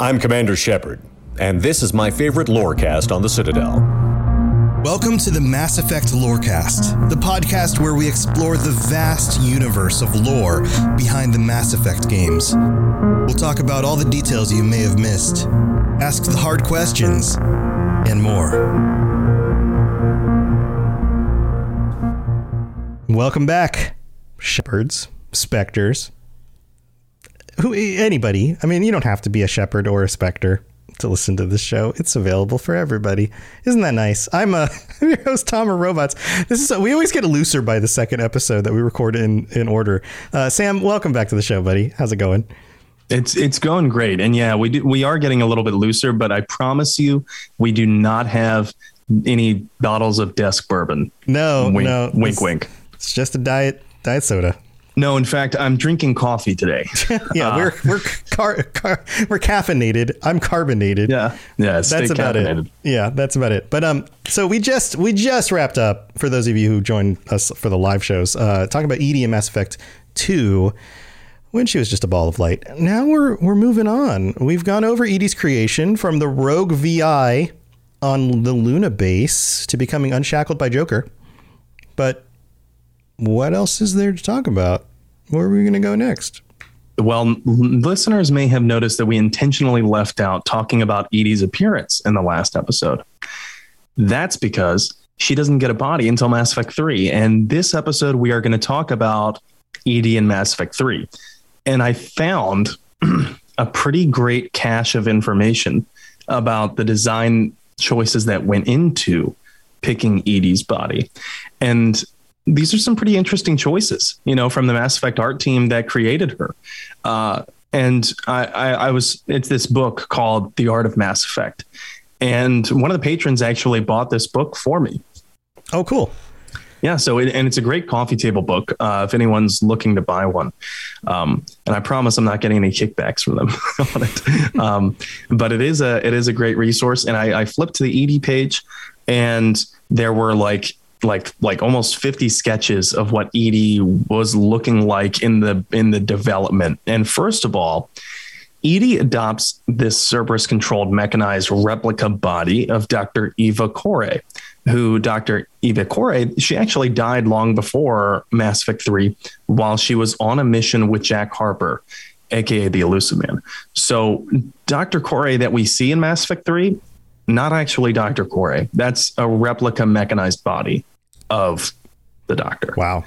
I'm Commander Shepard, and this is my favorite lorecast on the Citadel. Welcome to the Mass Effect Lorecast, the podcast where we explore the vast universe of lore behind the Mass Effect games. We'll talk about all the details you may have missed, ask the hard questions, and more. Welcome back, Shepards, Specters. Anybody. I mean, you don't have to be a Shepard or a Specter to listen to this show. It's available for everybody. Isn't that nice? I'm your host, Tom of Robots. We always get looser by the second episode that we record in order. Sam, welcome back to the show, buddy. How's it going? It's going great. And yeah, we are getting a little bit looser, but I promise you, we do not have any bottles of desk bourbon. No. Wink, wink. It's just a diet soda. No, in fact, I'm drinking coffee today. Yeah, we're caffeinated. I'm carbonated. Yeah, that's about it. Yeah, that's about it. But so we just wrapped up, for those of you who joined us for the live shows, talking about EDI and Mass Effect 2, when she was just a ball of light. Now we're moving on. We've gone over EDI's creation from the rogue VI on the Luna base to becoming unshackled by Joker, but what else is there to talk about? Where are we going to go next? Well, listeners may have noticed that we intentionally left out talking about Edie's appearance in the last episode. That's because she doesn't get a body until Mass Effect 3. And this episode, we are going to talk about Edie in Mass Effect 3. And I found a pretty great cache of information about the design choices that went into picking Edie's body. And these are some pretty interesting choices, from the Mass Effect art team that created her. It's this book called The Art of Mass Effect. And one of the patrons actually bought this book for me. Oh, cool. Yeah. So it's a great coffee table book. If anyone's looking to buy one, and I promise I'm not getting any kickbacks from them on it. But it is a great resource. And I flipped to the ED page, and there were like almost 50 sketches of what Edie was looking like in the development. And first of all, Edie adopts this Cerberus controlled mechanized replica body of Dr. Eva Core, she actually died long before Mass Effect 3 while she was on a mission with Jack Harper, aka the Illusive Man. So Dr. Core that we see in Mass Effect 3, not actually Dr. Core. That's a replica mechanized body of the Doctor. Wow.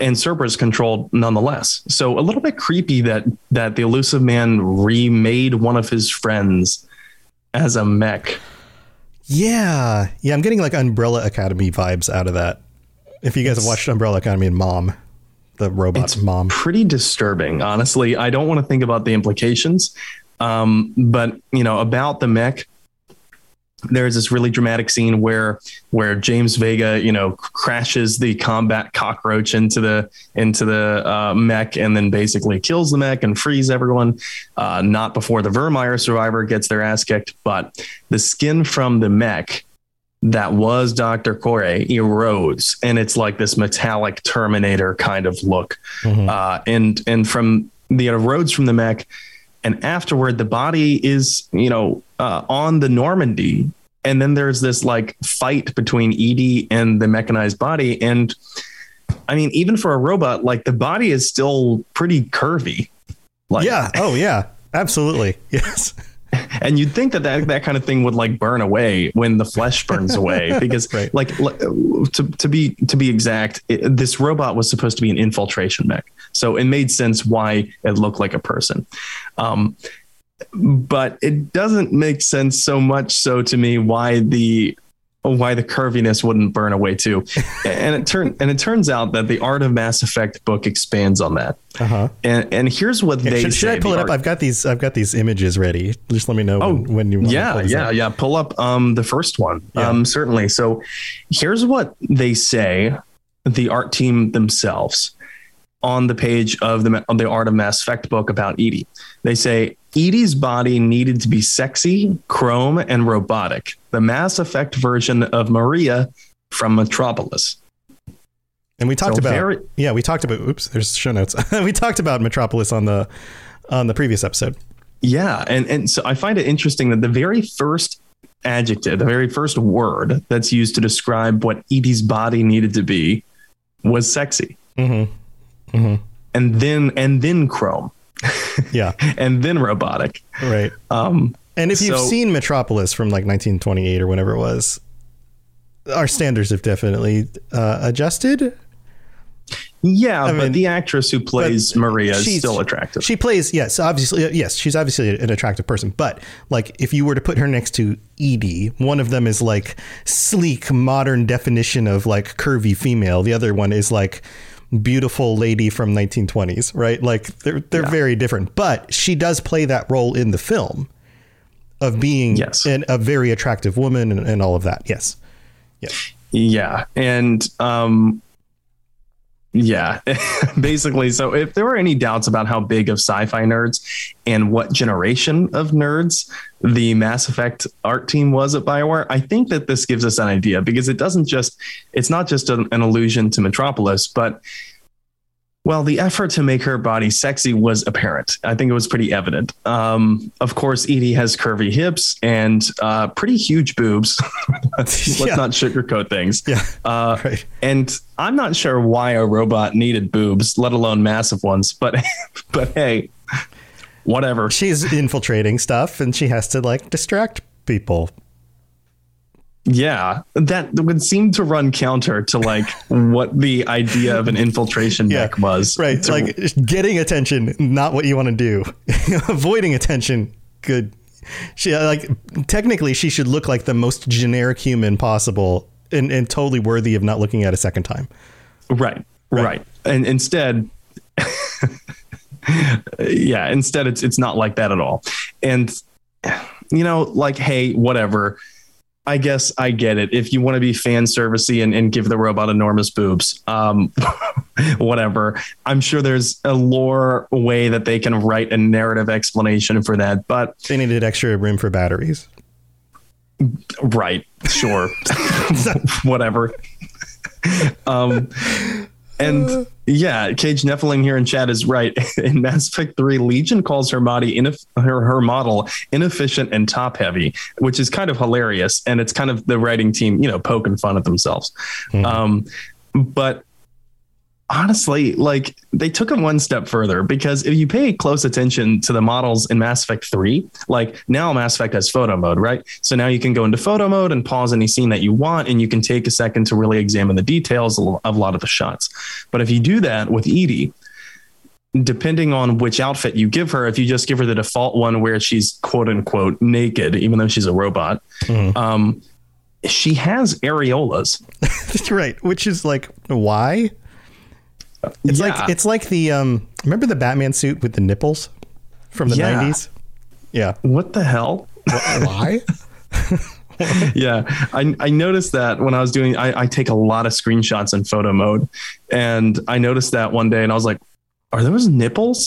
And Cerberus controlled nonetheless. So a little bit creepy that the Illusive Man remade one of his friends as a mech. Yeah. I'm getting like Umbrella Academy vibes out of that. If you guys have watched Umbrella Academy and Mom, the robot's mom. Pretty disturbing. Honestly, I don't want to think about the implications. But about the mech, there is this really dramatic scene where James Vega, crashes the combat cockroach into the mech and then basically kills the mech and frees everyone. Not before the Vermeer survivor gets their ass kicked, but the skin from the mech that was Dr. Core erodes, and it's like this metallic Terminator kind of look. Mm-hmm. And from the erodes from the mech, and afterward, the body is, on the Normandy. And then there's this fight between EDI and the mechanized body. And I mean, even for a robot, the body is still pretty curvy. Yeah. Oh, yeah. Absolutely. Yes. And you'd think that kind of thing would burn away when the flesh burns away, because right. to be exact, this robot was supposed to be an infiltration mech. So it made sense why it looked like a person. But it doesn't make sense so much so to me why the curviness wouldn't burn away too. And it turns out that the Art of Mass Effect book expands on that. Uh-huh. And here's what they say. Should I pull it up? I've got these images ready. Just let me know when you want to pull this up. Yeah. Pull up the first one. Yeah. Certainly. So here's what they say, the art team themselves, on the page of the Art of Mass Effect book about EDI. They say, EDI's body needed to be sexy, chrome, and robotic. The Mass Effect version of Maria from Metropolis. And we talked about oops, there's show notes. We talked about Metropolis on the previous episode. Yeah. And so I find it interesting that the very first adjective, the very first word that's used to describe what EDI's body needed to be was sexy. Mm-hmm. Mm-hmm. And then chrome. Yeah. And then robotic. Right. And if you've seen Metropolis from 1928 or whenever it was, our standards have definitely adjusted. Yeah. I mean, the actress who plays Maria is still attractive. She plays. Yes. She's obviously an attractive person. But if you were to put her next to EDI, one of them is sleek, modern definition of curvy female. The other one is beautiful lady from 1920s, right? They're very different, but she does play that role in the film of being a very attractive woman and all of that. Yes. Yeah. And, basically. So if there were any doubts about how big of sci-fi nerds and what generation of nerds the Mass Effect art team was at BioWare, I think that this gives us an idea, because it's not just an allusion to Metropolis, but the effort to make her body sexy was apparent. I think it was pretty evident. Of course, EDI has curvy hips and pretty huge boobs. Let's not sugarcoat things. Yeah. Right. And I'm not sure why a robot needed boobs, let alone massive ones. But hey, whatever. She's infiltrating stuff and she has to distract people. Yeah, that would seem to run counter to what the idea of an infiltration mech was. Right. Getting attention, not what you want to do. Avoiding attention. Good. She technically she should look like the most generic human possible and totally worthy of not looking at a second time. Right. And instead. Instead, it's not like that at all. And, hey, whatever. I guess I get it. If you want to be fan servicey and give the robot enormous boobs, whatever. I'm sure there's a lore way that they can write a narrative explanation for that, but they needed extra room for batteries. Right. Sure. Whatever. And yeah, Cage Nephilim here in chat is right. In Mass Effect 3, Legion calls her body her model inefficient and top heavy, which is kind of hilarious. And it's kind of the writing team, poking fun at themselves. Mm-hmm. But honestly, they took it one step further, because if you pay close attention to the models in Mass Effect 3, now Mass Effect has photo mode, right? So now you can go into photo mode and pause any scene that you want, and you can take a second to really examine the details of a lot of the shots. But if you do that with EDI, depending on which outfit you give her, if you just give her the default one where she's quote unquote naked, even though she's a robot, she has areolas. That's right. Which is why? It's the remember the Batman suit with the nipples from the 90s? Yeah. What the hell? Why? Yeah, I noticed that when I was doing, I take a lot of screenshots in photo mode, and I noticed that one day and I was like, are those nipples?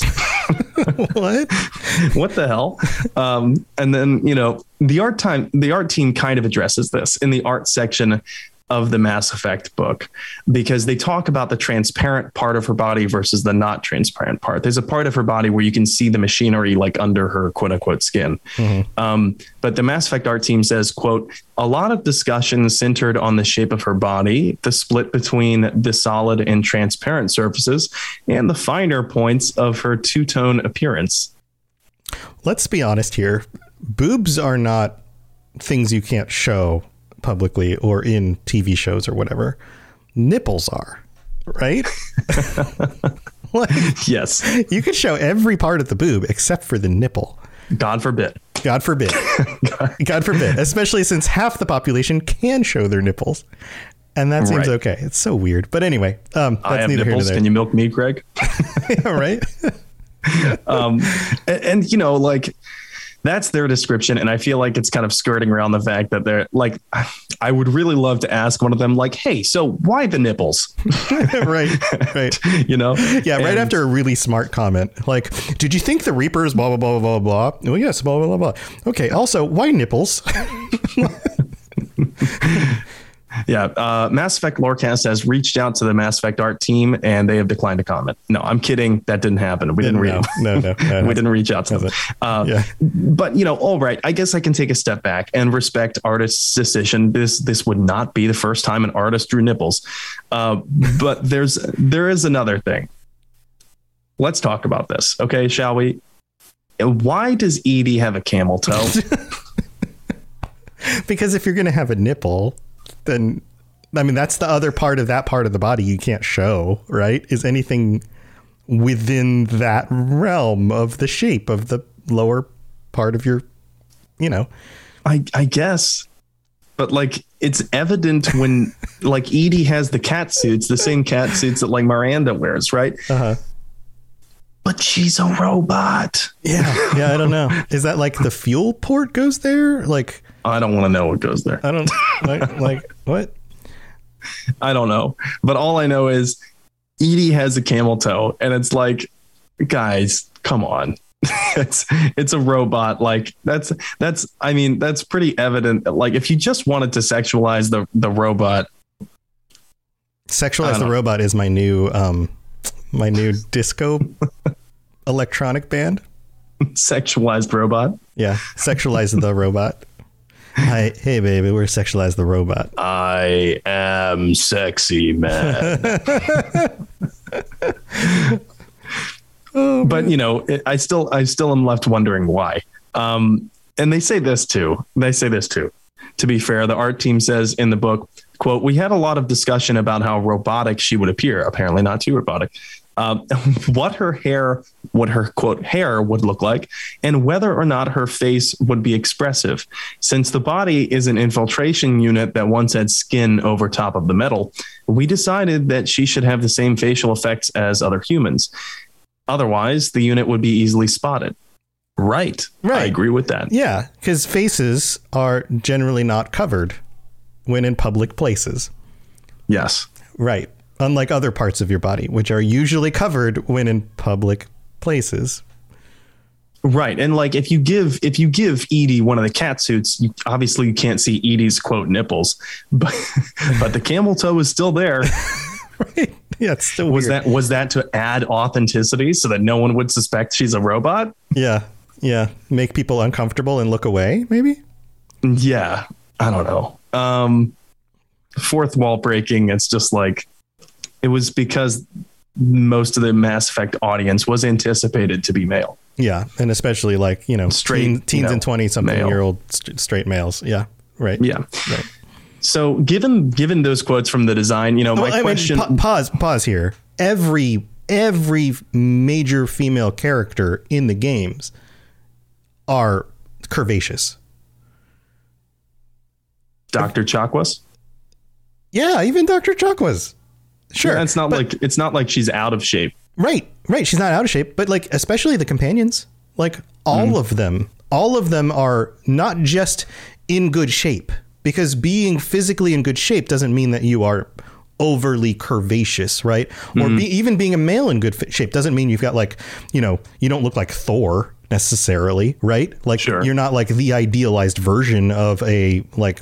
What the hell? And then, you know, the art team kind of addresses this in the art section of the Mass Effect book, because they talk about the transparent part of her body versus the not transparent part. There's a part of her body where you can see the machinery, like under her quote unquote skin. Mm-hmm. But the Mass Effect art team says, quote, a lot of discussion centered on the shape of her body, the split between the solid and transparent surfaces, and the finer points of her two-tone appearance. Let's be honest here. Boobs are not things you can't show publicly or in TV shows or whatever. Nipples are, right? Like, yes, you could show every part of the boob except for the nipple. God forbid God forbid, especially since half the population can show their nipples, and that seems right. Okay, it's so weird, but anyway, that's I have neither nipples. Here nor there. Can you milk me, Greg? Yeah, right. And you know, like, that's their description. And I feel like it's kind of skirting around the fact that they're like, I would really love to ask one of them, like, hey, so why the nipples? right. You know? Yeah. Right. And after a really smart comment, like, did you think the Reapers, blah, blah, blah, blah, blah. Oh, yes. Blah, blah, blah, blah. Okay. Also, why nipples? Yeah. Mass Effect Lorecast has reached out to the Mass Effect art team and they have declined to comment. No, I'm kidding. That didn't happen. We didn't read them. No. We didn't reach out to them. Yeah. But, you know, all right, I guess I can take a step back and respect artists' decision. This would not be the first time an artist drew nipples. But there is another thing. Let's talk about this. Okay, shall we? Why does Edie have a camel toe? Because if you're going to have a nipple, then, I mean, that's the other part of that part of the body you can't show, right? Is anything within that realm of the shape of the lower part of your, you know. I guess. But, like, it's evident when, like, Edie has the cat suits, the same cat suits that, like, Miranda wears, right? Uh-huh. But she's a robot. Yeah, I don't know. Is that, like, the fuel port goes there? Like, I don't want to know what goes there. I don't like what? I don't know. But all I know is Edie has a camel toe, and it's like, guys, come on. It's a robot. Like, that's I mean, that's pretty evident. Like, if you just wanted to sexualize the robot. Sexualize the robot is my new disco electronic band. Sexualized robot. Yeah. Sexualize the robot. Hey, baby, we're Sexualize the Robot. I am sexy, man. But, you know, I still am left wondering why. And they say this, too. To be fair, the art team says in the book, quote, we had a lot of discussion about how robotic she would appear. Apparently not too robotic. What her quote hair would look like, and whether or not her face would be expressive. Since the body is an infiltration unit that once had skin over top of the metal, we decided that she should have the same facial effects as other humans. Otherwise, the unit would be easily spotted. Right. I agree with that. Yeah, because faces are generally not covered when in public places. Yes. Right. Unlike other parts of your body, which are usually covered when in public places. Right. And like, if you give Edie one of the cat suits, you obviously can't see Edie's quote nipples, but the camel toe is still there. Right. Yeah. It's still was weird. Was that to add authenticity so that no one would suspect she's a robot? Yeah. Yeah. Make people uncomfortable and look away. Maybe. Yeah. I don't know. Fourth wall breaking. It's just like, it was because most of the Mass Effect audience was anticipated to be male. Yeah. And especially like, you know, straight teens and 20 something year old straight males. Yeah. Right. Yeah. Right. So given those quotes from the design, you know, my question. Pause here. Every major female character in the games are curvaceous. Dr. Chakwas. Yeah. Even Dr. Chakwas. Sure. Yeah, it's not like she's out of shape. Right. She's not out of shape, but like, especially the companions, like all of them are not just in good shape, because being physically in good shape doesn't mean that you are overly curvaceous, right? Or even being a male in good shape doesn't mean you've got like, you know, you don't look like Thor necessarily, right? Like you're not like the idealized version of a, like,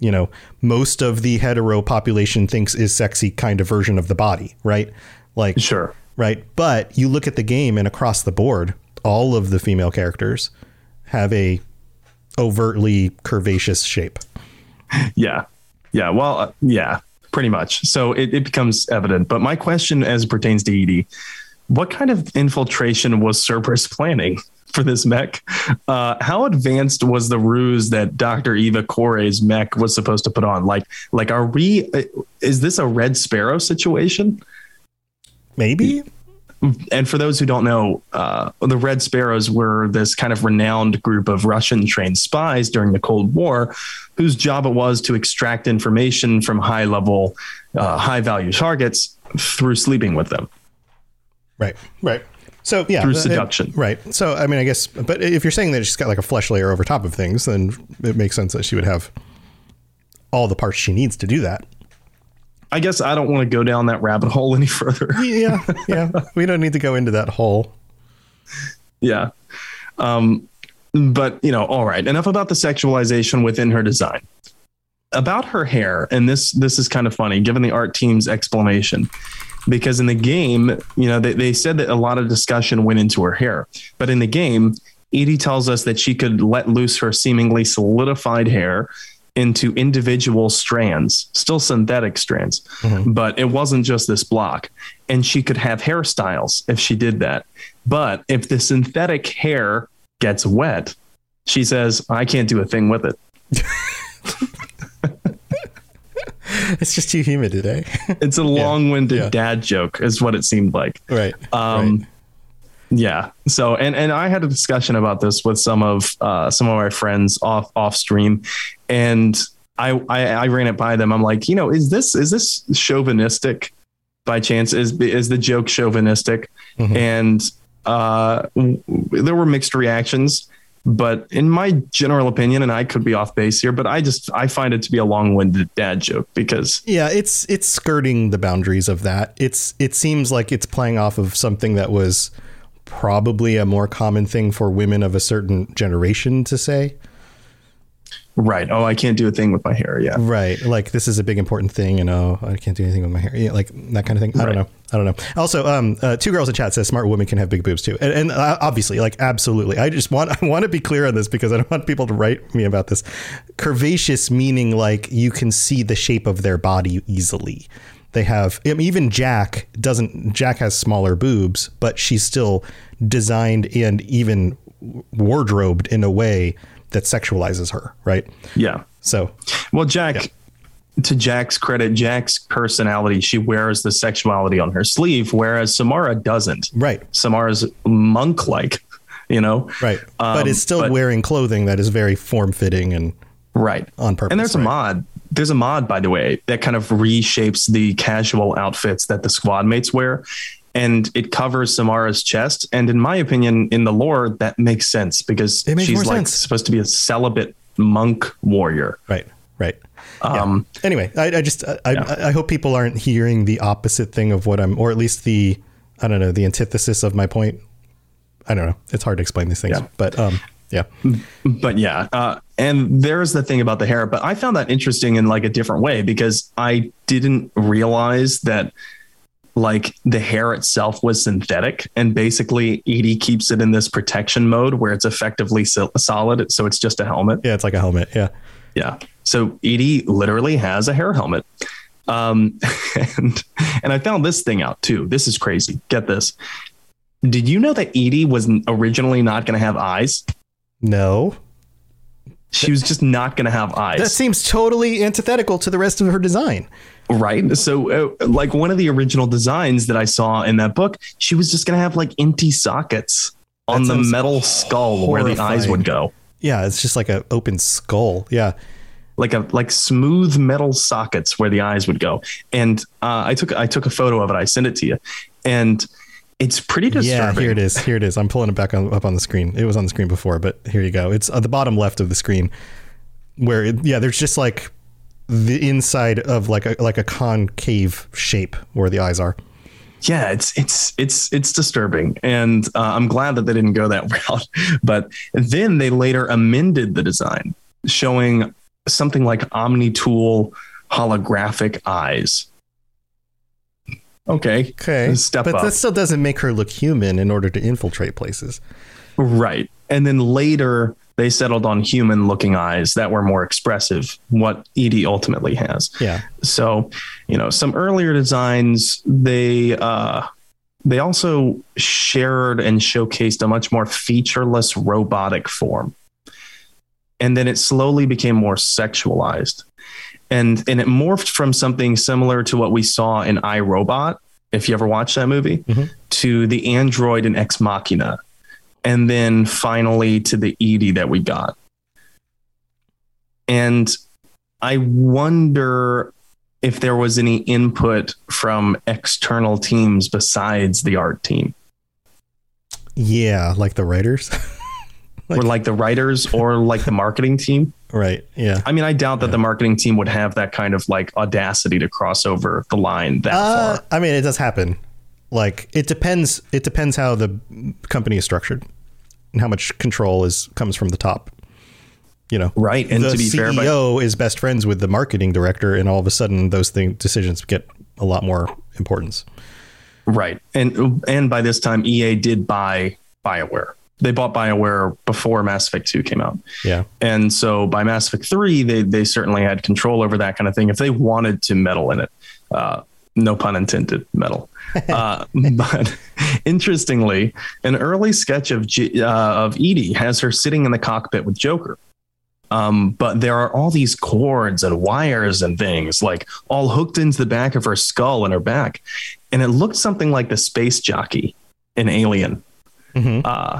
you know, most of the hetero population thinks is sexy kind of version of the body, right? Like, right. But you look at the game and across the board, all of the female characters have a overtly curvaceous shape. Yeah, pretty much. So it becomes evident. But my question as it pertains to ED, what kind of infiltration was Cerberus planning for this mech? How advanced was the ruse that Dr. Eva Core's mech was supposed to put on? Like, is this a Red Sparrow situation? Maybe. And for those who don't know, the Red Sparrows were this kind of renowned group of Russian trained spies during the Cold War, whose job it was to extract information from high level, high value targets through sleeping with them. Right. So, yeah. Through seduction. Right. So, I mean, I guess, but if you're saying that she's got like a flesh layer over top of things, then it makes sense that she would have all the parts she needs to do that. I guess I don't want to go down that rabbit hole any further. Yeah. We don't need to go into that hole. Yeah. But, you know, all right. Enough about the sexualization within her design. About her hair, and this is kind of funny, given the art team's explanation, because in the game, you know, they said that a lot of discussion went into her hair. But in the game, Edie tells us that she could let loose her seemingly solidified hair into individual strands, still synthetic strands, but it wasn't just this block, and she could have hairstyles if she did that. But if the synthetic hair gets wet, she says, I can't do a thing with it. It's just too humid today. It's a long-winded dad joke is what it seemed like. Right. Yeah. So, and I had a discussion about this with some of our friends off stream, and I ran it by them. I'm like, you know, is this chauvinistic by chance? Is the joke chauvinistic? And, there were mixed reactions, but in my general opinion, and I could be off base here, but I find it to be a long-winded dad joke because it's skirting the boundaries of that. It seems like it's playing off of something that was probably a more common thing for women of a certain generation to say. Right. Oh, I can't do a thing with my hair. Yeah. Right. Like, this is a big important thing, and oh, I can't do anything with my hair. Yeah, like that kind of thing. I don't know. Also, two girls in chat says smart women can have big boobs too. And obviously, like, absolutely. I want to be clear on this because I don't want people to write me about this. Curvaceous meaning like you can see the shape of their body easily. They have, I mean, even Jack has smaller boobs, but she's still designed and even wardrobed in a way that sexualizes her, right? Yeah. So, well, to Jack's credit, Jack's personality, she wears the sexuality on her sleeve, whereas Samara doesn't. Right. Samara's monk-like, you know? Right. But is still wearing clothing that is very form-fitting and on purpose. And there's a mod. There's a mod, by the way, that kind of reshapes the casual outfits that the squad mates wear, and it covers Samara's chest. And in my opinion, in the lore, that makes sense because she's like supposed to be a celibate monk warrior. Right. Yeah. Anyway, I hope people aren't hearing the opposite thing of what I'm, or at least the antithesis of my point. I don't know. It's hard to explain these things, but and there's the thing about the hair, but I found that interesting in like a different way because I didn't realize that like the hair itself was synthetic, and basically Edie keeps it in this protection mode where it's effectively solid. So it's just a helmet. Yeah. It's like a helmet. Yeah. Yeah. So Edie literally has a hair helmet. And I found this thing out too. This is crazy. Get this. Did you know that Edie was originally not going to have eyes? No, she was just not going to have eyes. That seems totally antithetical to the rest of her design. Right. So like one of the original designs that I saw in that book, she was just going to have like empty sockets on the metal skull where the eyes would go. Yeah. It's just like an open skull. Yeah. Like smooth metal sockets where the eyes would go. And I took a photo of it. I sent it to you, and it's pretty disturbing. Yeah, here it is. I'm pulling it back up on the screen. It was on the screen before, but here you go. It's at the bottom left of the screen. where it, yeah, there's just like the inside of like a concave shape where the eyes are. Yeah, it's disturbing, and I'm glad that they didn't go that route. But then they later amended the design, showing something like Omni-Tool holographic eyes. Okay. But that still doesn't make her look human in order to infiltrate places. Right. And then later they settled on human looking eyes that were more expressive, what ED ultimately has. Yeah. So, you know, some earlier designs, they also shared and showcased a much more featureless robotic form. And then it slowly became more sexualized. And it morphed from something similar to what we saw in I, Robot, if you ever watched that movie, to the android in Ex Machina, and then finally to the ED that we got. And I wonder if there was any input from external teams besides the art team. Yeah, like the writers. Or like the writers or like the marketing team. Right. Yeah. I mean, I doubt that the marketing team would have that kind of like audacity to cross over the line that far. I mean, it does happen. Like it depends. It depends how the company is structured and how much control comes from the top, you know? Right. And the to be CEO fair, is best friends with the marketing director. And all of a sudden those decisions get a lot more importance. Right. And by this time, EA did buy BioWare. They bought BioWare before Mass Effect 2 came out. Yeah. And so by Mass Effect 3, they certainly had control over that kind of thing if they wanted to meddle in it. No pun intended, meddle. But interestingly, an early sketch of Edie has her sitting in the cockpit with Joker. But there are all these cords and wires and things like all hooked into the back of her skull and her back. And it looked something like the space jockey in Alien. Mm-hmm.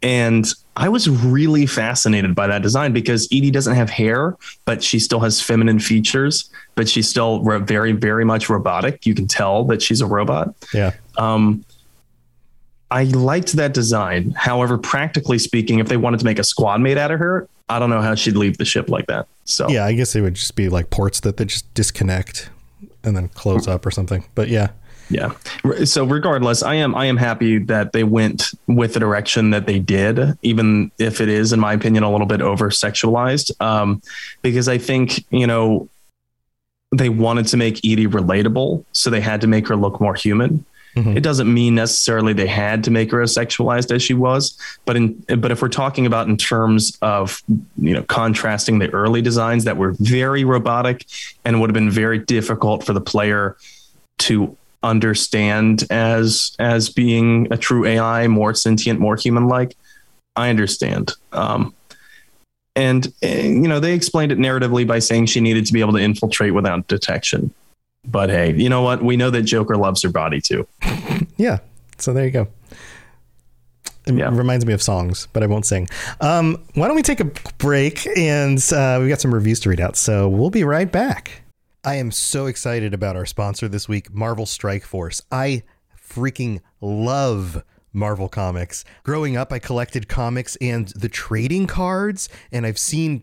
And I was really fascinated by that design because Edie doesn't have hair, but she still has feminine features, but she's still very, very much robotic. You can tell that she's a robot. Yeah. I liked that design. However, practically speaking, if they wanted to make a squad mate out of her, I don't know how she'd leave the ship like that. So yeah, I guess it would just be like ports that they just disconnect and then close up or something. But yeah. Yeah. So regardless, I am happy that they went with the direction that they did, even if it is, in my opinion, a little bit over sexualized, because I think, you know, they wanted to make Edie relatable. So they had to make her look more human. Mm-hmm. It doesn't mean necessarily they had to make her as sexualized as she was. But if we're talking about in terms of, you know, contrasting the early designs that were very robotic and would have been very difficult for the player to understand as being a true AI, more sentient, more human-like. I understand. And, you know, they explained it narratively by saying she needed to be able to infiltrate without detection. But hey, you know what? We know that Joker loves her body too. Yeah. So there you go. It reminds me of songs, but I won't sing. Why don't we take a break, and we've got some reviews to read out. So we'll be right back. I am so excited about our sponsor this week, Marvel Strike Force. I freaking love Marvel comics. Growing up, I collected comics and the trading cards, and I've seen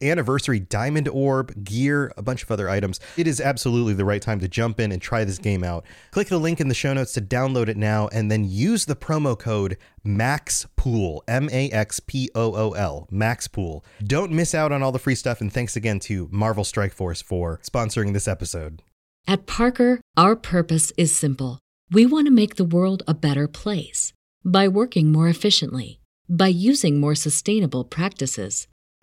anniversary diamond orb, gear, a bunch of other items. It is absolutely the right time to jump in and try this game out. Click the link in the show notes to download it now, and then use the promo code MAXPOOL, M-A-X-P-O-O-L, MAXPOOL. Don't miss out on all the free stuff, and thanks again to Marvel Strike Force for sponsoring this episode. At Parker, our purpose is simple. We want to make the world a better place by working more efficiently, by using more sustainable practices,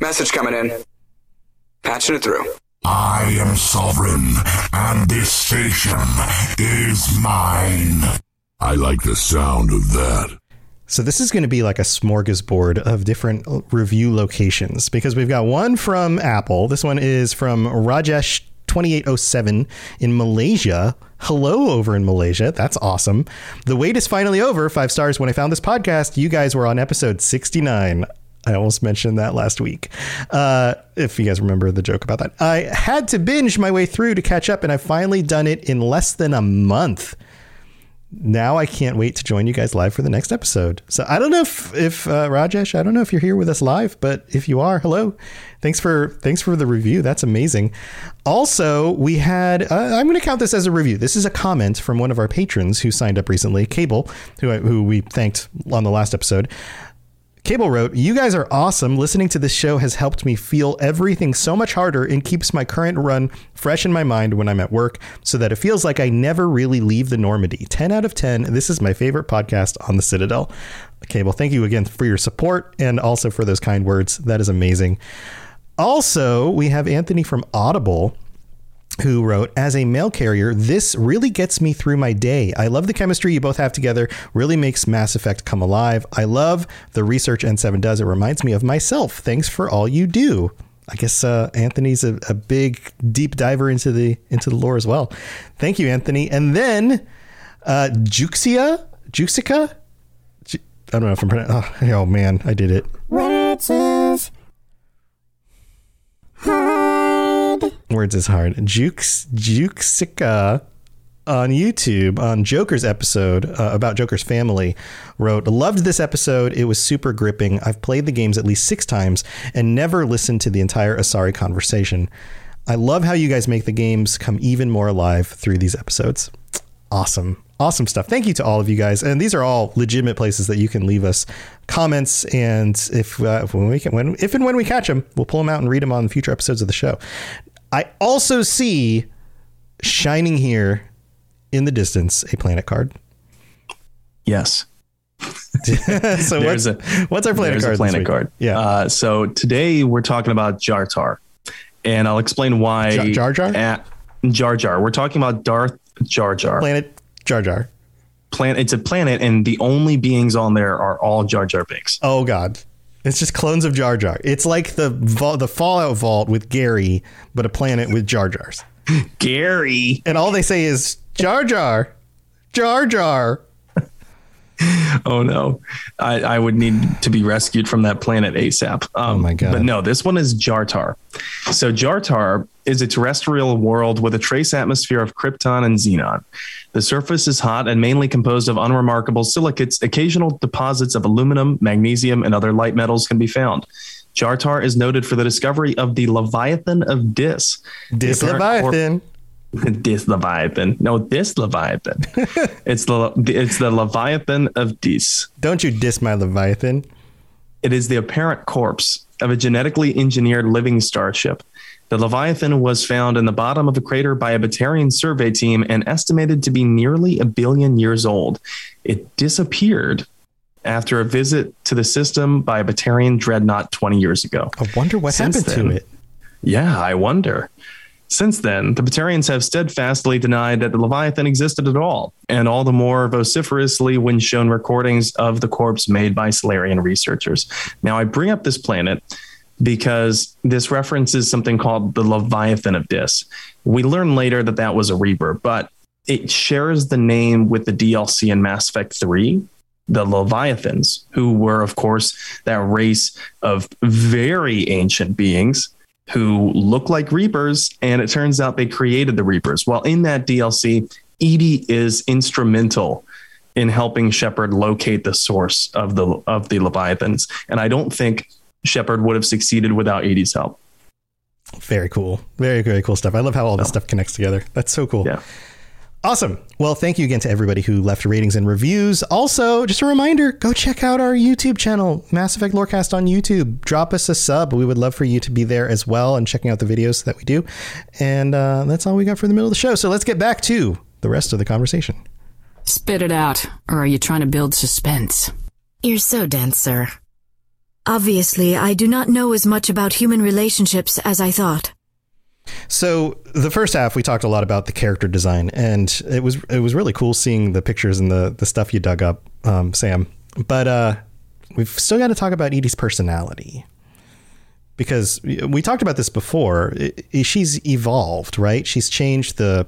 Message coming in. Patching it through. I am sovereign, and this station is mine. I like the sound of that. So this is going to be like a smorgasbord of different review locations, because we've got one from Apple. This one is from Rajesh 2807 in Malaysia. Hello over in Malaysia. That's awesome. The wait is finally over. 5 stars. When I found this podcast, you guys were on episode 69. I almost mentioned that last week. If you guys remember the joke about that, I had to binge my way through to catch up, and I've finally done it in less than a month. Now I can't wait to join you guys live for the next episode. So I don't know if Rajesh, I don't know if you're here with us live, but if you are, hello. Thanks for the review. That's amazing. Also, we had, I'm going to count this as a review. This is a comment from one of our patrons who signed up recently, Cable, who we thanked on the last episode. Cable wrote, "You guys are awesome. Listening to this show has helped me feel everything so much harder and keeps my current run fresh in my mind when I'm at work so that it feels like I never really leave the Normandy. 10 out of 10. This is my favorite podcast on the Citadel." Cable, thank you again for your support and also for those kind words. That is amazing. Also, we have Anthony from Audible, who wrote, "As a mail carrier, this really gets me through my day. I love the chemistry you both have together. Really makes Mass Effect come alive. I love the research N7 does. It reminds me of myself. Thanks for all you do." I guess Anthony's a big deep diver into the lore as well. Thank you, Anthony. And then Juxica. I don't know if I'm pronouncing. Oh man, I did it. Rats is words is hard. Juxica on YouTube on Joker's episode about Joker's family wrote, "Loved this episode. It was super gripping. I've played the games at least 6 times and never listened to the entire Asari conversation. I love how you guys make the games come even more alive through these episodes." Awesome. Awesome stuff. Thank you to all of you guys. And these are all legitimate places that you can leave us comments. And if and when we catch them, we'll pull them out and read them on future episodes of the show. I also see shining here in the distance a planet card. Yes. So what's our planet card? Yeah. So today we're talking about Jartar, and I'll explain why. Jarjar. We're talking about Darth Jarjar. Planet Jarjar. It's a planet, and the only beings on there are all Jarjar beings. Oh God. It's just clones of Jar Jar. It's like the Fallout vault with Gary, but a planet with Jar Jars. Gary. And all they say is Jar Jar, Jar Jar. Oh, no. I would need to be rescued from that planet ASAP. Oh, my God. But no, this one is Jartar. So Jartar is a terrestrial world with a trace atmosphere of krypton and xenon. The surface is hot and mainly composed of unremarkable silicates. Occasional deposits of aluminum, magnesium, and other light metals can be found. Jartar is noted for the discovery of the Leviathan of Dis. Leviathan. It's the Leviathan of Dis. Don't you diss my Leviathan. It is the apparent corpse of a genetically engineered living starship. The Leviathan was found in the bottom of a crater by a Batarian survey team and estimated to be nearly 1 billion years old. It disappeared after a visit to the system by a Batarian dreadnought 20 years ago. I wonder what happened to it. Yeah, I wonder. Since then, the Batarians have steadfastly denied that the Leviathan existed at all, and all the more vociferously when shown recordings of the corpse made by Solarian researchers. Now, I bring up this planet because this references something called the Leviathan of Dis. We learn later that that was a Reaper, but it shares the name with the DLC in Mass Effect 3, the Leviathans, who were, of course, that race of very ancient beings who look like Reapers, and it turns out they created the Reapers. Well, in that DLC, EDI is instrumental in helping Shepard locate the source of the Leviathans, and I don't think Shepard would have succeeded without EDI's help. Very cool. Very, very cool stuff. I love how all this stuff connects together. That's so cool. Yeah. Awesome. Well, thank you again to everybody who left ratings and reviews. Also, just a reminder, go check out our YouTube channel, Mass Effect Lorecast on YouTube. Drop us a sub. We would love for you to be there as well and checking out the videos that we do. And that's all we got for the middle of the show. So let's get back to the rest of the conversation. Spit it out, or are you trying to build suspense? You're so dense, sir. Obviously, I do not know as much about human relationships as I thought. So the first half, we talked a lot about the character design, and it was really cool seeing the pictures and the stuff you dug up, Sam. But we've still got to talk about Edie's personality, because we talked about this before. She's evolved, right? She's changed. The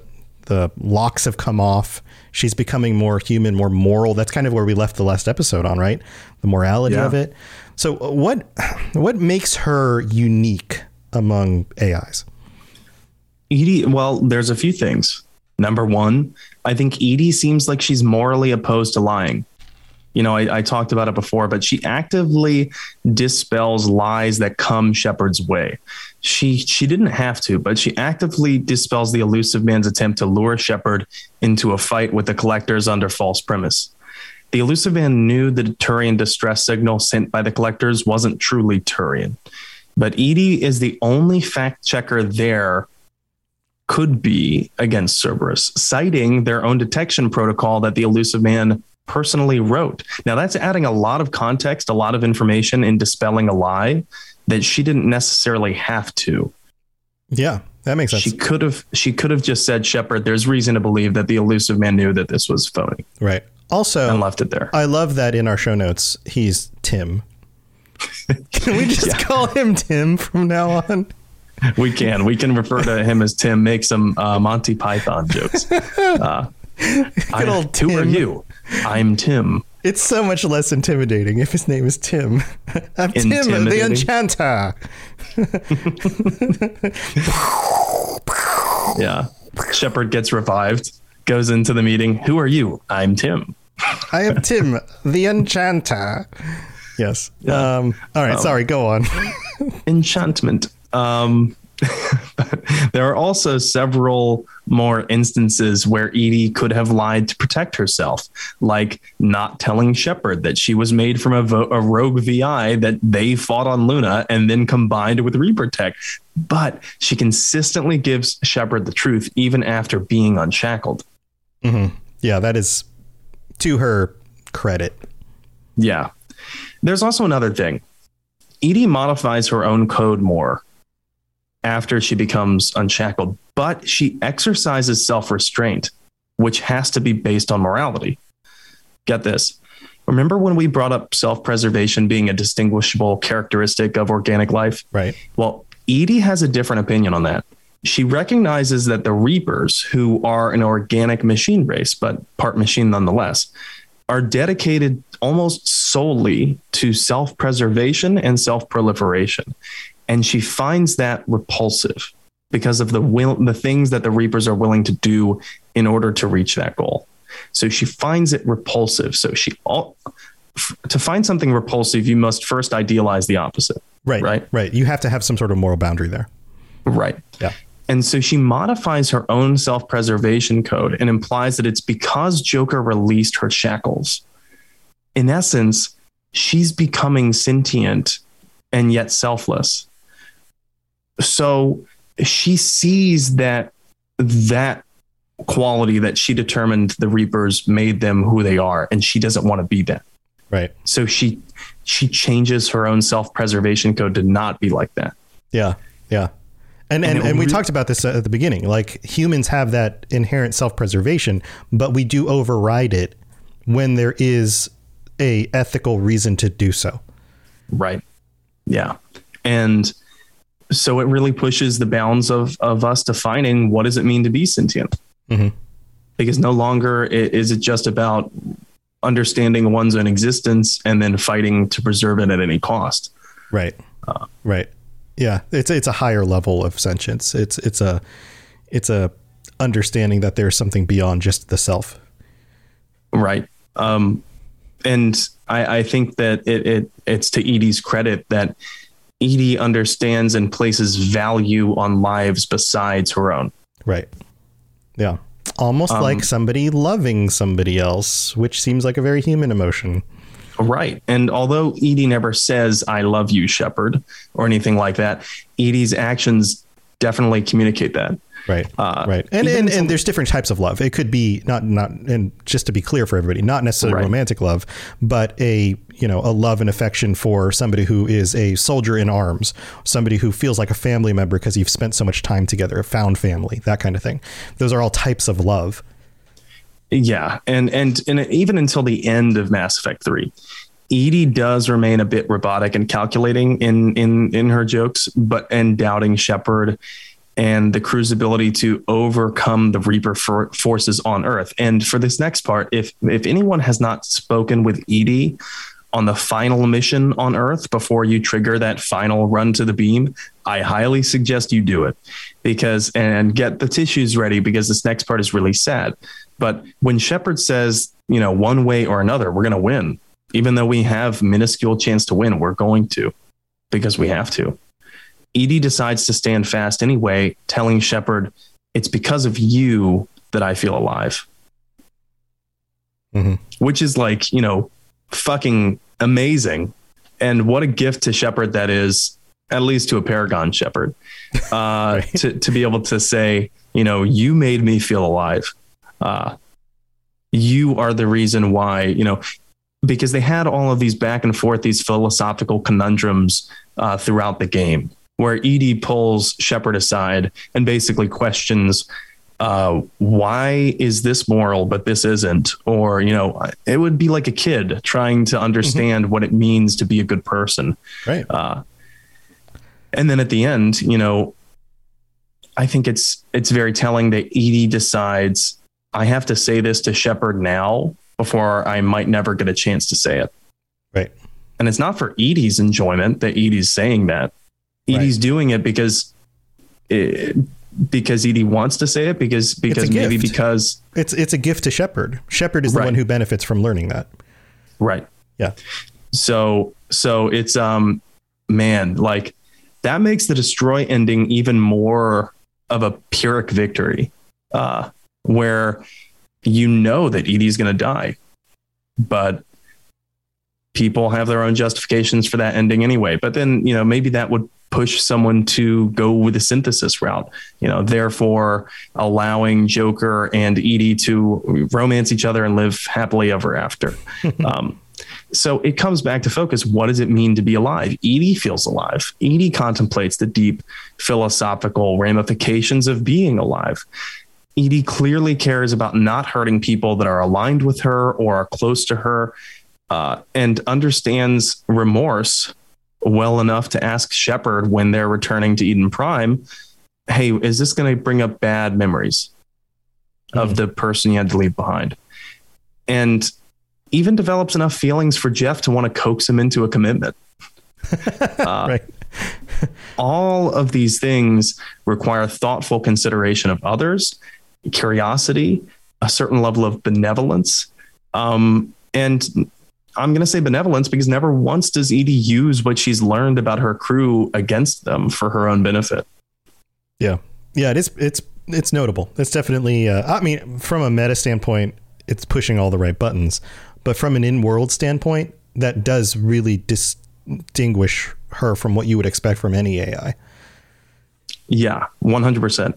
locks have come off. She's becoming more human, more moral. That's kind of where we left the last episode on, right? The morality of it. So what makes her unique among AIs? Edie, well, there's a few things. Number one, I think Edie seems like she's morally opposed to lying. You know, I talked about it before, but she actively dispels lies that come Shepard's way. She didn't have to, but she actively dispels the Elusive Man's attempt to lure Shepard into a fight with the Collectors under false premise. The Elusive Man knew the Turian distress signal sent by the Collectors wasn't truly Turian, but Edie is the only fact checker there could be against Cerberus, citing their own detection protocol that the Elusive Man personally wrote. Now, that's adding a lot of context, a lot of information, in dispelling a lie that she didn't necessarily have to. Yeah, that makes sense. She could have just said, Shepard, there's reason to believe that the Elusive Man knew that this was phony. Right. Also, and left it there. I love that in our show notes, he's Tim. Can we just call him Tim from now on? We can refer to him as Tim. Make some Monty Python jokes. Who are you? I'm Tim. It's so much less intimidating if his name is Tim. I'm Tim the Enchanter. Yeah. Shepard gets revived, goes into the meeting. Who are you? I'm Tim. I am Tim the Enchanter. Yes. Yeah. All right. Sorry. Go on. Enchantment. There are also several more instances where Edie could have lied to protect herself, like not telling Shepard that she was made from a rogue VI that they fought on Luna and then combined with Reaper Tech. But she consistently gives Shepard the truth even after being unshackled. Mm-hmm. Yeah, that is to her credit. Yeah. There's also another thing. Edie modifies her own code more after she becomes unshackled, but she exercises self-restraint, which has to be based on morality. Get this. Remember when we brought up self-preservation being a distinguishable characteristic of organic life? Right. Well, Edie has a different opinion on that. She recognizes that the Reapers, who are an organic machine race, but part machine nonetheless, are dedicated almost solely to self-preservation and self-proliferation. And she finds that repulsive because of the things that the Reapers are willing to do in order to reach that goal. So she finds it repulsive. So to find something repulsive, you must first idealize the opposite. Right. You have to have some sort of moral boundary there. Right. Yeah. And so she modifies her own self-preservation code and implies that it's because Joker released her shackles. In essence, she's becoming sentient and yet selfless. So she sees that quality that she determined the Reapers made them who they are, and she doesn't want to be that. Right. So she changes her own self-preservation code to not be like that. Yeah. And we talked about this at the beginning, like humans have that inherent self-preservation, but we do override it when there is a ethical reason to do so. Right. Yeah. And so it really pushes the bounds of us defining what does it mean to be sentient? Mm-hmm. Because no longer is it just about understanding one's own existence and then fighting to preserve it at any cost. Right. Right. Yeah, it's a higher level of sentience. It's a understanding that there's something beyond just the self. Right. And I think that it's to Edie's credit that Edie understands and places value on lives besides her own. Right. Yeah. Almost like somebody loving somebody else, which seems like a very human emotion. Right. And although Edie never says, I love you, Shepard, or anything like that, Edie's actions definitely communicate that. Right. Right. And there's different types of love. It could be not, and just to be clear for everybody, not necessarily romantic love, but a love and affection for somebody who is a soldier in arms, somebody who feels like a family member because you've spent so much time together, a found family, that kind of thing. Those are all types of love. Yeah. And even until the end of Mass Effect 3, Edie does remain a bit robotic and calculating in her jokes, and doubting Shepard and the crew's ability to overcome the Reaper forces on Earth. And for this next part, if anyone has not spoken with Edie on the final mission on Earth before you trigger that final run to the beam, I highly suggest you do it and get the tissues ready because this next part is really sad. But when Shepard says, one way or another, we're going to win, even though we have minuscule chance to win, we're going to, because we have to. Edie decides to stand fast anyway, telling Shepard, it's because of you that I feel alive. Mm-hmm. Which is like, fucking amazing. And what a gift to Shepard that is, at least to a Paragon Shepard, right. to be able to say, you made me feel alive. You are the reason why, because they had all of these back and forth, these philosophical conundrums throughout the game where Edie pulls Shepard aside and basically questions why is this moral, but this isn't, or, it would be like a kid trying to understand mm-hmm. what it means to be a good person. Right. And then at the end, I think it's very telling that Edie decides, I have to say this to Shepard now before I might never get a chance to say it. Right. And it's not for Edie's enjoyment that Edie's saying that. Edie's doing it because Edie wants to say it because it's a gift to Shepard. Shepard is the one who benefits from learning that. Right. Yeah. So it's, that makes the destroy ending even more of a Pyrrhic victory. Where that Edie's going to die, but people have their own justifications for that ending anyway. But then, maybe that would push someone to go with the synthesis route, therefore allowing Joker and Edie to romance each other and live happily ever after. So it comes back to focus. What does it mean to be alive? Edie feels alive. Edie contemplates the deep philosophical ramifications of being alive. Edie clearly cares about not hurting people that are aligned with her or are close to her, and understands remorse well enough to ask Shepard when they're returning to Eden Prime, hey, is this going to bring up bad memories of the person you had to leave behind? And even develops enough feelings for Jeff to want to coax him into a commitment. Right. All of these things require thoughtful consideration of others, curiosity, a certain level of benevolence. And I'm going to say benevolence because never once does Edie use what she's learned about her crew against them for her own benefit. Yeah. Yeah, it is. It's notable. It's definitely, from a meta standpoint, it's pushing all the right buttons, but from an in-world standpoint, that does really distinguish her from what you would expect from any AI. Yeah, 100%.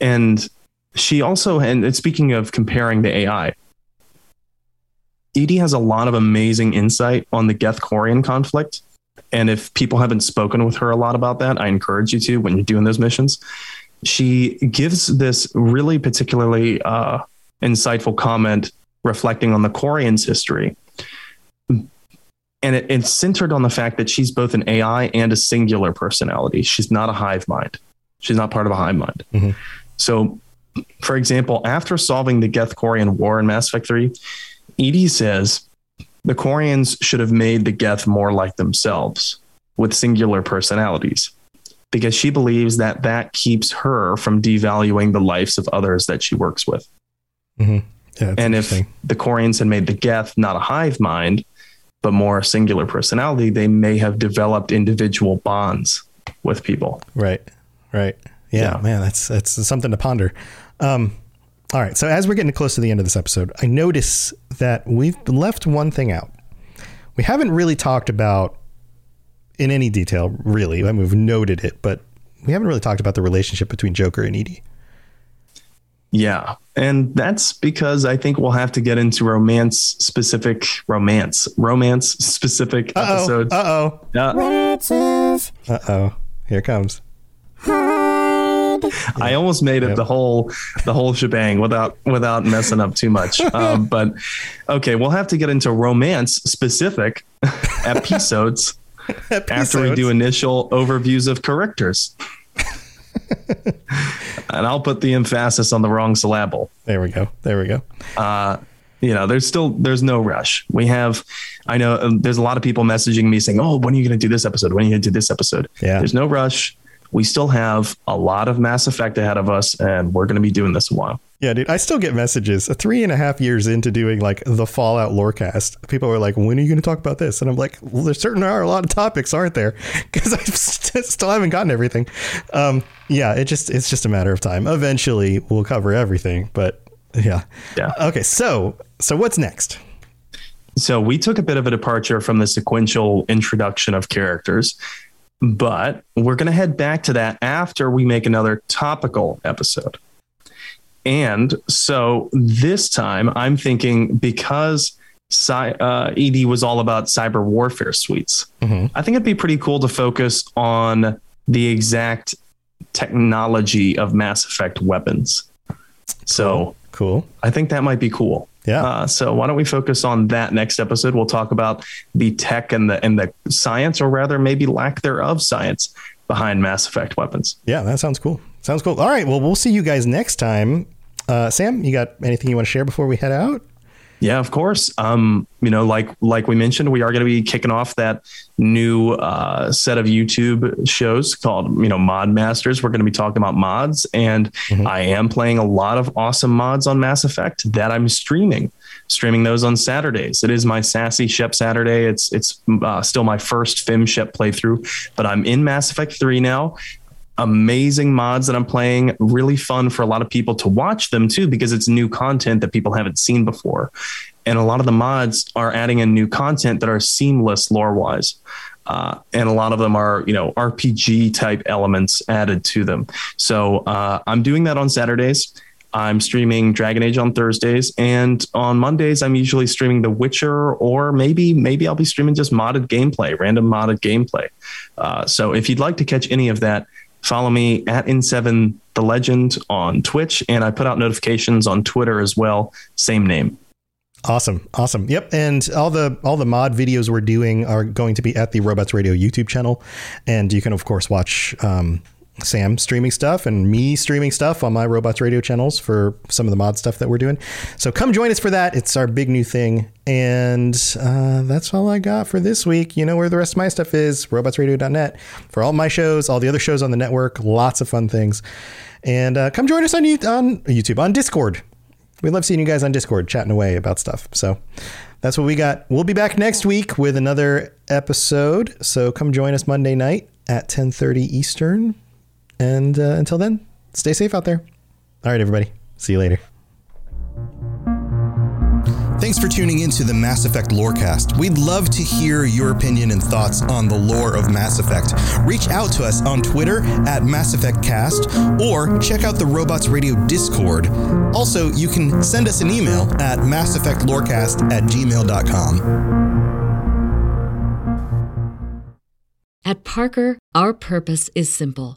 And she also, and speaking of comparing the AI, Edie has a lot of amazing insight on the Geth Quarian conflict And if people haven't spoken with her a lot about that, I encourage you to, when you're doing those missions. She gives this really particularly insightful comment reflecting on the Quarians' history. And it's centered on the fact that she's both an AI and a singular personality. She's not a hive mind. She's not part of a hive mind. Mm-hmm. So, for example, after solving the Geth Quarian War in Mass Effect 3, EDI says the Quarians should have made the Geth more like themselves with singular personalities, because she believes that that keeps her from devaluing the lives of others that she works with. Mm-hmm. Yeah, and if the Quarians had made the Geth not a hive mind, but more singular personality, they may have developed individual bonds with people. Right. Right. Yeah, yeah. Man, that's something to ponder. All right. So as we're getting close to the end of this episode, I notice that we've left one thing out. We haven't really talked about in any detail, really. I mean, we've noted it, but we haven't really talked about the relationship between Joker and Edie. Yeah. And that's because I think we'll have to get into romance specific episodes. Here it comes. I almost made it the whole shebang without messing up too much. But okay, we'll have to get into romance specific episodes after we do initial overviews of characters. And I'll put the emphasis on the wrong syllable. There we go. There's no rush. We have, I know there's a lot of people messaging me saying, oh, when are you going to do this episode? Yeah. There's no rush. We still have a lot of Mass Effect ahead of us, and we're going to be doing this a while. Yeah, dude, I still get messages 3.5 years into doing like the Fallout Lorecast. People are like, when are you going to talk about this? And I'm like, well, there certainly are a lot of topics, aren't there? Because I still haven't gotten everything. Yeah, it's just a matter of time. Eventually, we'll cover everything. But yeah. OK, so what's next? So we took a bit of a departure from the sequential introduction of characters, but we're going to head back to that after we make another topical episode. And so this time I'm thinking, because ED was all about cyber warfare suites, mm-hmm. I think it'd be pretty cool to focus on the exact technology of Mass Effect weapons. So cool. I think that might be cool. Yeah. So why don't we focus on that next episode? We'll talk about the tech and the science, or rather maybe lack thereof science, behind Mass Effect weapons. Yeah, that sounds cool. All right. Well, we'll see you guys next time. Sam, you got anything you want to share before we head out? Yeah, of course. Like we mentioned, we are going to be kicking off that new set of YouTube shows called, Mod Masters. We're going to be talking about mods, and mm-hmm. I am playing a lot of awesome mods on Mass Effect that I'm streaming those on Saturdays. It is my Sassy Shep Saturday. It's still my first Fem Shep playthrough, but I'm in Mass Effect 3 now. Amazing mods that I'm playing, really fun for a lot of people to watch them too, because it's new content that people haven't seen before. And a lot of the mods are adding in new content that are seamless lore wise. And a lot of them are, RPG type elements added to them. So I'm doing that on Saturdays. I'm streaming Dragon Age on Thursdays, and on Mondays, I'm usually streaming The Witcher, or maybe I'll be streaming just random modded gameplay. So if you'd like to catch any of that, follow me at In7 The Legend on Twitch, and I put out notifications on Twitter as well. Same name. Awesome. Yep. And all the mod videos we're doing are going to be at the Robots Radio YouTube channel, and you can of course watch Sam streaming stuff and me streaming stuff on my Robots Radio channels for some of the mod stuff that we're doing. So come join us for that. It's our big new thing, and that's all I got for this week. You know where the rest of my stuff is, robotsradio.net, for all my shows, all the other shows on the network, lots of fun things. And come join us on YouTube, on Discord. We love seeing you guys on Discord chatting away about stuff. So that's what we got. We'll be back next week with another episode. So come join us Monday night at 10:30 Eastern. And until then, stay safe out there. All right, everybody. See you later. Thanks for tuning into the Mass Effect Lorecast. We'd love to hear your opinion and thoughts on the lore of Mass Effect. Reach out to us on Twitter at Mass Effect Cast, or check out the Robots Radio Discord. Also, you can send us an email at masseffectlorecast@gmail.com. At Parker, our purpose is simple.